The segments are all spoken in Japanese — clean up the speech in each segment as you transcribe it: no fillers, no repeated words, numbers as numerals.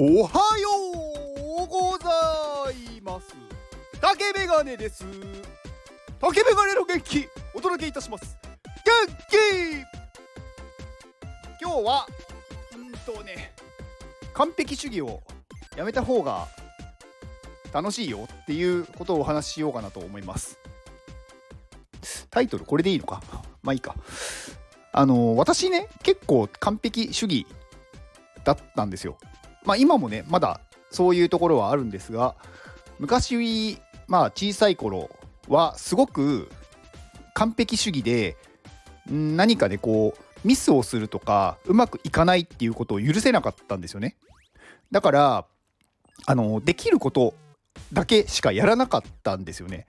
おはようございます。竹メガネです。竹メガネの元気お届けいたします。元気。今日は完璧主義をやめた方が楽しいよっていうことをお話ししようかなと思います。タイトルこれでいいのか、まあいいか。私ね、結構完璧主義だったんですよ。まあ、今もねまだそういうところはあるんですが、昔、まあ、小さい頃はすごく完璧主義で、何かでこうミスをするとかうまくいかないっていうことを許せなかったんですよね。だからできることだけしかやらなかったんですよね。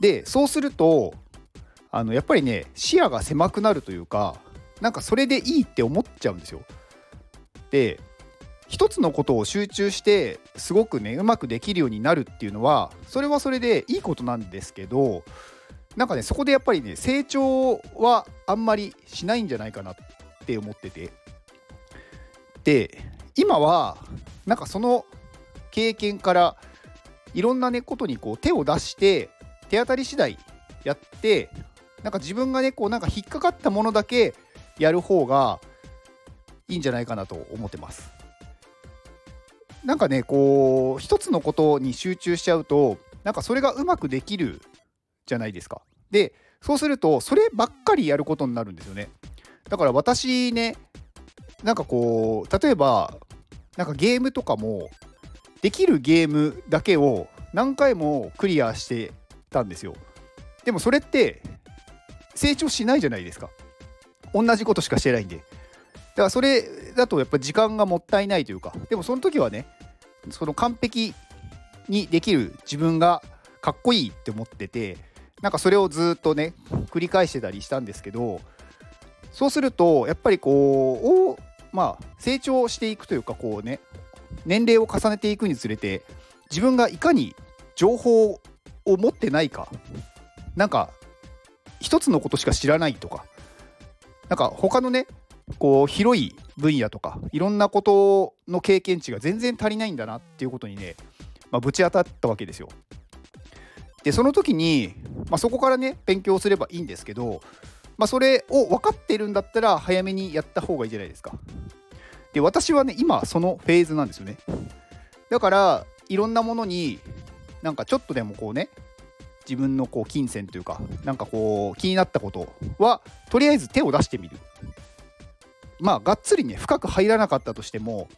でそうするとやっぱりね、視野が狭くなるというか、なんかそれでいいって思っちゃうんですよ。で一つのことを集中してすごくねうまくできるようになるっていうのは、それはそれでいいことなんですけど、なんかねそこでやっぱりね成長はあんまりしないんじゃないかなって思ってて、で今はなんかその経験からいろんなねことにこう手を出して手当たり次第やって、なんか自分がねこうなんか引っかかったものだけやる方がいいんじゃないかなと思ってます。なんかねこう一つのことに集中しちゃうと、なんかそれがうまくできるじゃないですか。でそうするとそればっかりやることになるんですよね。だから私ね、なんかこう例えばなんかゲームとかもできるゲームだけを何回もクリアしてたんですよ。でもそれって成長しないじゃないですか。同じことしかしてないんで。だからそれだとやっぱ時間がもったいないというか、でもその時はね、その完璧にできる自分がかっこいいって思ってて、なんかそれをずっとね繰り返してたりしたんですけど、そうするとやっぱりこう成長していくというか、こうね年齢を重ねていくにつれて、自分がいかに情報を持ってないか、なんか一つのことしか知らないとか、なんか他のねこう広い分野とかいろんなことの経験値が全然足りないんだなっていうことにね、ぶち当たったわけですよ。でその時に、そこからね勉強すればいいんですけど、それを分かってるんだったら早めにやった方がいいじゃないですか。で私はね今そのフェーズなんですよね。だからいろんなものになんかちょっとでもこうね、自分のこう金銭というか、なんかこう気になったことはとりあえず手を出してみる。がっつりね深く入らなかったとしても、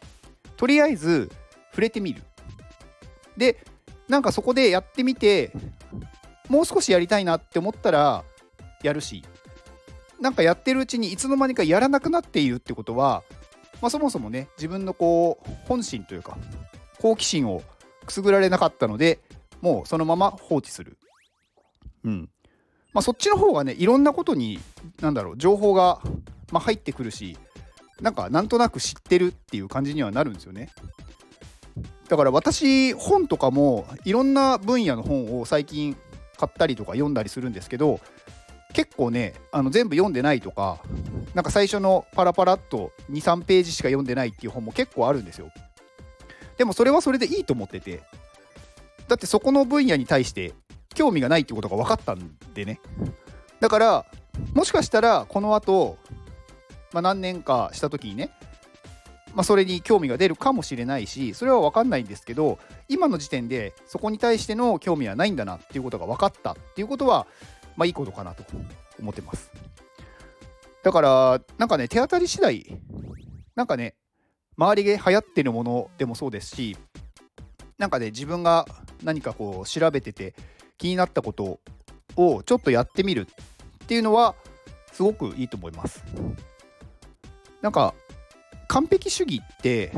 とりあえず触れてみる。でなんかそこでやってみて、もう少しやりたいなって思ったらやるし、なんかやってるうちにいつの間にかやらなくなっているってことは、そもそもね自分のこう本心というか好奇心をくすぐられなかったので、もうそのまま放置する。そっちの方がねいろんなことに情報が入ってくるし、なんとなく知ってるっていう感じにはなるんですよね。だから私本とかもいろんな分野の本を最近買ったりとか読んだりするんですけど、結構ね全部読んでないとか、なんか最初のパラパラっと 2,3 ページしか読んでないっていう本も結構あるんですよ。でもそれはそれでいいと思ってて、だってそこの分野に対して興味がないってことが分かったんでね。だからもしかしたらこの後何年かした時にね、それに興味が出るかもしれないし、それは分かんないんですけど、今の時点でそこに対しての興味はないんだなっていうことが分かったっていうことは、いいことかなと思ってます。だから手当たり次第、周りで流行ってるものでもそうですし、自分が何かこう調べてて気になったことをちょっとやってみるっていうのはすごくいいと思います。完璧主義って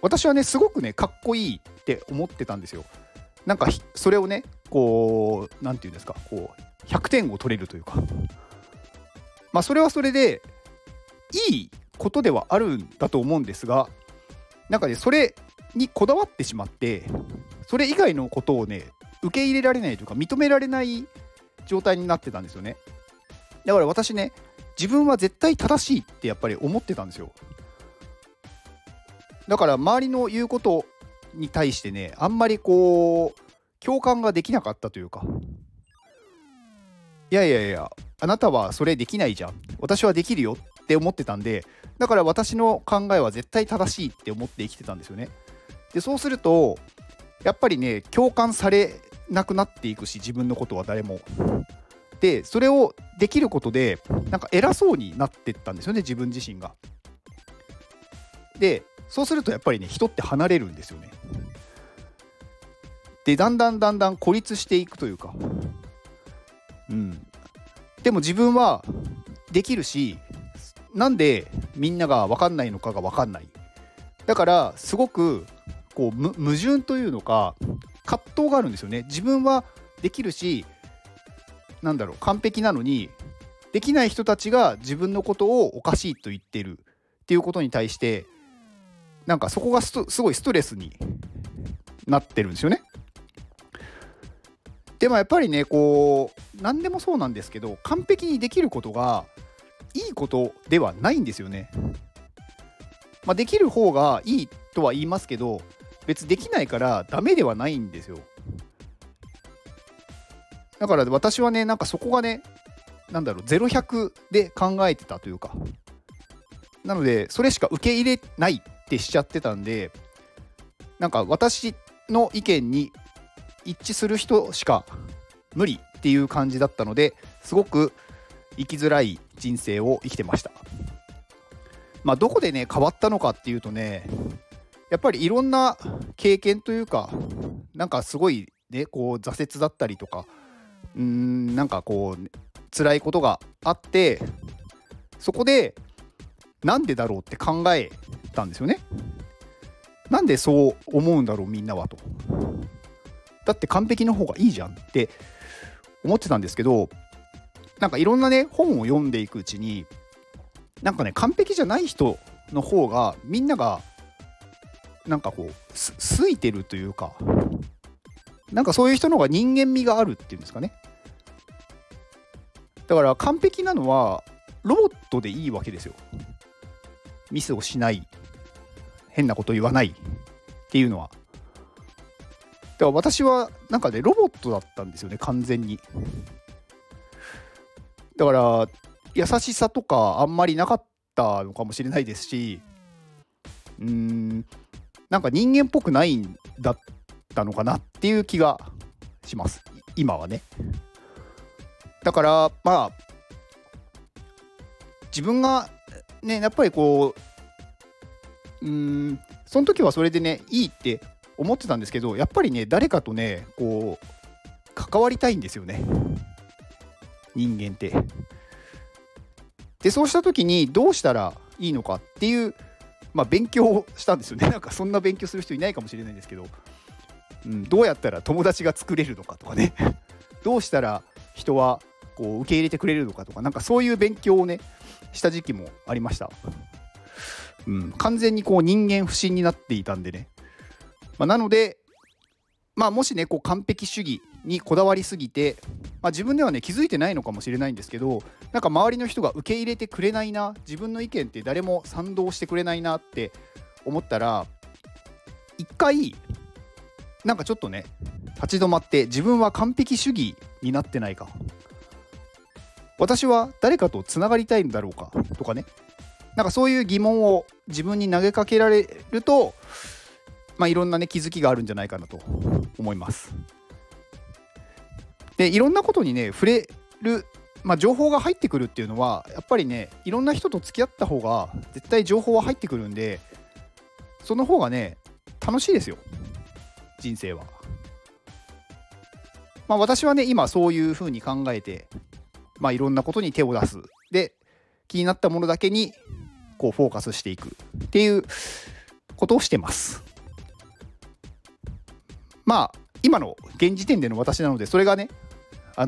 私はねすごくねかっこいいって思ってたんですよ。それをねこうなんていうんですか、こう100点を取れるというか、それはそれでいいことではあるんだと思うんですが、それにこだわってしまって、それ以外のことをね受け入れられないというか認められない状態になってたんですよね。だから私ね、自分は絶対正しいってやっぱり思ってたんですよ。だから周りの言うことに対してね、あんまりこう共感ができなかったというか、いやいやいや、あなたはそれできないじゃん、私はできるよって思ってたんで、だから私の考えは絶対正しいって思って生きてたんですよね。でそうするとやっぱりね、共感されなくなっていくし、自分のことは誰も。でそれをできることでなんか偉そうになってったんですよね、自分自身が。でそうするとやっぱりね、人って離れるんですよね。でだんだん孤立していくというか、うん、でも自分はできるし、なんでみんなが分かんないのかが分かんない。だからすごくこう矛盾というのか葛藤があるんですよね。自分はできるし、なんだろう、完璧なのにできない人たちが自分のことをおかしいと言ってるっていうことに対して、なんかそこがすごいストレスになってるんですよね。でもやっぱりね、こう何でもそうなんですけど、完璧にできることがいいことではないんですよね。まあ、できる方がいいとは言いますけど、別にできないからダメではないんですよ。だから私はね、なんかそこがね、なんだろう、0-100で考えてたというか、なのでそれしか受け入れないってしちゃってたんで、なんか私の意見に一致する人しか無理っていう感じだったので、すごく生きづらい人生を生きてました。まあ、どこでね変わったのかっていうとね、やっぱりいろんな経験というか、なんかすごいね、こう挫折だったりとか、なんかこう辛いことがあって、そこでなんでだろうって考えたんですよね。なんでそう思うんだろうみんなはと。だって完璧の方がいいじゃんって思ってたんですけど、なんかいろんなね本を読んでいくうちに、なんかね、完璧じゃない人の方がみんながなんかこうすいてるというか、なんかそういう人の方が人間味があるっていうんですかね。だから完璧なのはロボットでいいわけですよ。ミスをしない、変なこと言わないっていうのは。だから私はなんかね、ロボットだったんですよね、完全に。だから優しさとかあんまりなかったのかもしれないですし、なんか人間っぽくないんだったのかなっていう気がします、今はね。だからまあ自分がね、やっぱりこうその時はそれでねいいって思ってたんですけど、やっぱりね誰かとねこう関わりたいんですよね、人間って。でそうした時にどうしたらいいのかっていう、まあ、勉強をしたんですよね。なんかそんな勉強する人いないかもしれないんですけど、どうやったら友達が作れるのかとかねどうしたら人はこう受け入れてくれるのかとか、なんかそういう勉強をねした時期もありました。完全にこう人間不信になっていたんでね、まあ、なので、まあ、もしねこう完璧主義にこだわりすぎて、まあ、自分ではね気づいてないのかもしれないんですけど、なんか周りの人が受け入れてくれないな、自分の意見って誰も賛同してくれないなって思ったら、一回なんかちょっとね立ち止まって、自分は完璧主義になってないか、私は誰かとつながりたいんだろうかとかね、なんかそういう疑問を自分に投げかけられると、まあ、いろんなね気づきがあるんじゃないかなと思います。でいろんなことにね触れる、まあ、情報が入ってくるっていうのはやっぱりね、いろんな人と付き合った方が絶対情報は入ってくるんで、その方がね楽しいですよ、人生は。まあ、私はね今そういう風に考えて、まあ、いろんなことに手を出す、で気になったものだけにこうフォーカスしていくっていうことをしてます。まあ今の現時点での私なので、それがね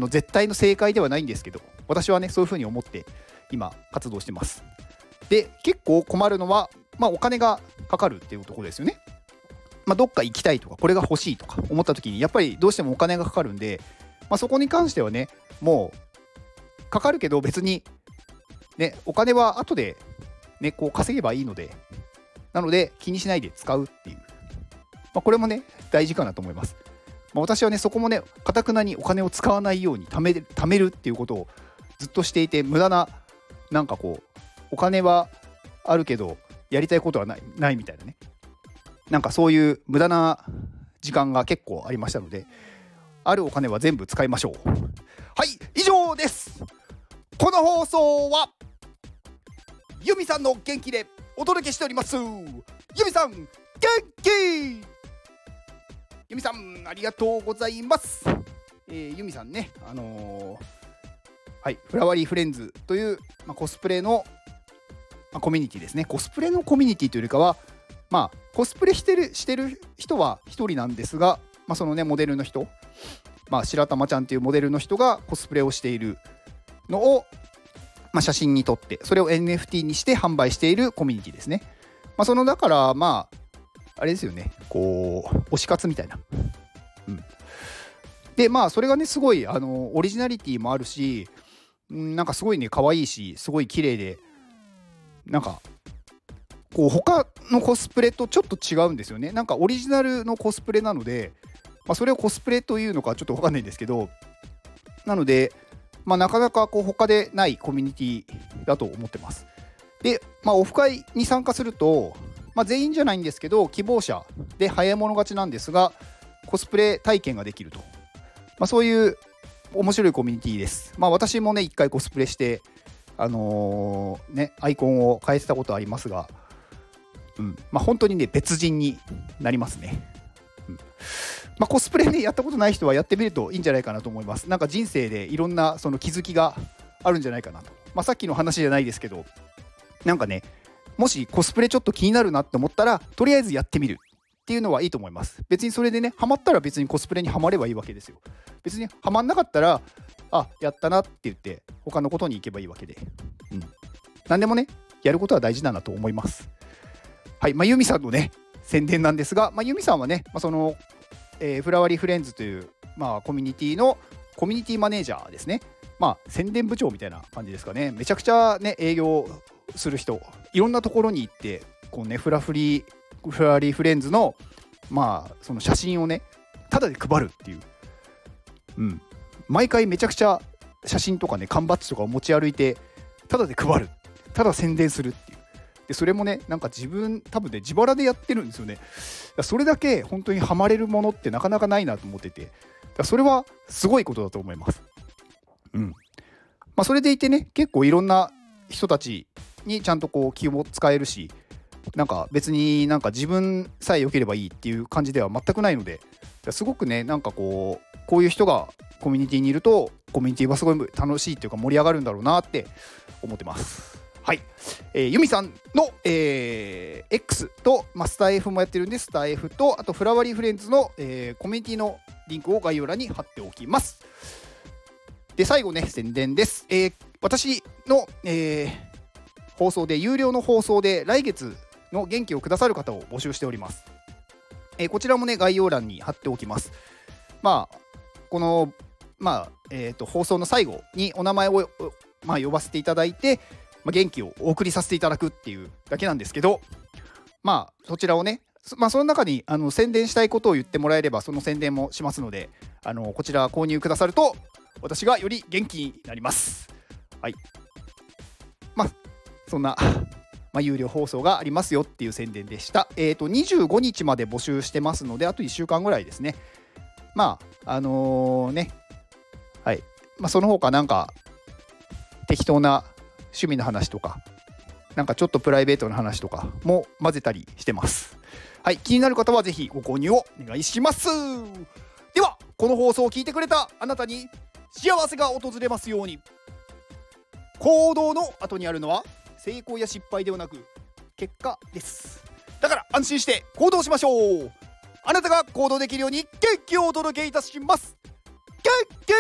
絶対の正解ではないんですけど、私はねそういうふうに思って今活動してます。で結構困るのは、まあ、お金がかかるっていうところですよね。まあ、どっか行きたいとかこれが欲しいとか思った時にやっぱりどうしてもお金がかかるんで、まあ、そこに関してはねもうかかるけど別に、ね、お金は後で、ね、こう稼げばいいので、なので気にしないで使うっていう、これもね大事かなと思います。私はねそこもね堅くなにお金を使わないように貯めるっていうことをずっとしていて、無駄ななんかこうお金はあるけどやりたいことはないみたいなね、なんかそういう無駄な時間が結構ありましたので、あるお金は全部使いましょう。はい、以上です。この放送はユミさんの元気でお届けしております。ユミさん元気、ユミさんありがとうございます。ユミさんね、はい、フラワリーフレンズという、コスプレの、コミュニティですね。コスプレのコミュニティというよりかは、コスプレしてる人は一人なんですが、そのねモデルの人、白玉ちゃんというモデルの人がコスプレをしているのを、写真に撮ってそれを NFT にして販売しているコミュニティですね。そのだからあれですよね、こう推し活みたいな、でそれがねすごいオリジナリティもあるし、なんかすごいね可愛いしすごい綺麗で、なんかこう他のコスプレとちょっと違うんですよね。なんかオリジナルのコスプレなので、それをコスプレというのかちょっと分かんないんですけど、なので、なかなかこう他でないコミュニティだと思ってます。で、オフ会に参加すると、全員じゃないんですけど希望者で早い者勝ちなんですが、コスプレ体験ができると、そういう面白いコミュニティです。私もね一回コスプレしてアイコンを変えてたことありますが、本当にね別人になりますね。コスプレねやったことない人はやってみるといいんじゃないかなと思います。なんか人生でいろんなその気づきがあるんじゃないかなと、さっきの話じゃないですけど、なんかねもしコスプレちょっと気になるなって思ったらとりあえずやってみるっていうのはいいと思います。別にそれでねハマったら別にコスプレにハマればいいわけですよ。別にハマんなかったらやったなって言って他のことに行けばいいわけで、何でもねやることは大事だなと思います。はい、ユミさんのね宣伝なんですが、ユミさんはね、その、フラワリーフレンズという、コミュニティマネージャーですね。宣伝部長みたいな感じですかね。めちゃくちゃね営業する人、いろんなところに行ってこうねフラワリーフレンズのその写真をねタダで配るっていう、毎回めちゃくちゃ写真とかね缶バッジとかを持ち歩いてタダで配る、タダ宣伝するっていう。でそれもねなんか多分ね自腹でやってるんですよね。それだけ本当にハマれるものってなかなかないなと思ってて、それはすごいことだと思います。それでいてね結構いろんな人たちにちゃんとこう気を使えるし、なんか別になんか自分さえ良ければいいっていう感じでは全くないので、すごくねなんかこういう人がコミュニティにいるとコミュニティはすごい楽しいっていうか盛り上がるんだろうなって思ってます。はい、ユミさんの、X と、スター F もやってるんで、スター F とあとフラワリーフレンズの、コミュニティのリンクを概要欄に貼っておきます。で最後ね宣伝です。私の、放送で有料の放送で来月の元気をくださる方を募集しております。こちらもね概要欄に貼っておきます。この、放送の最後にお名前を、呼ばせていただいて、元気をお送りさせていただくっていうだけなんですけど、そちらをね、その中に宣伝したいことを言ってもらえればその宣伝もしますので、こちら購入くださると私がより元気になります。はい、そんな有料放送がありますよっていう宣伝でした。25日まで募集してますので、あと1週間ぐらいですね。その他なんか適当な趣味の話とか、なんかちょっとプライベートの話とかも混ぜたりしてます。はい、気になる方はぜひご購入をお願いします。ではこの放送を聞いてくれたあなたに幸せが訪れますように。行動の後にあるのは成功や失敗ではなく結果です。だから安心して行動しましょう。あなたが行動できるように元気をお届けいたします。元気。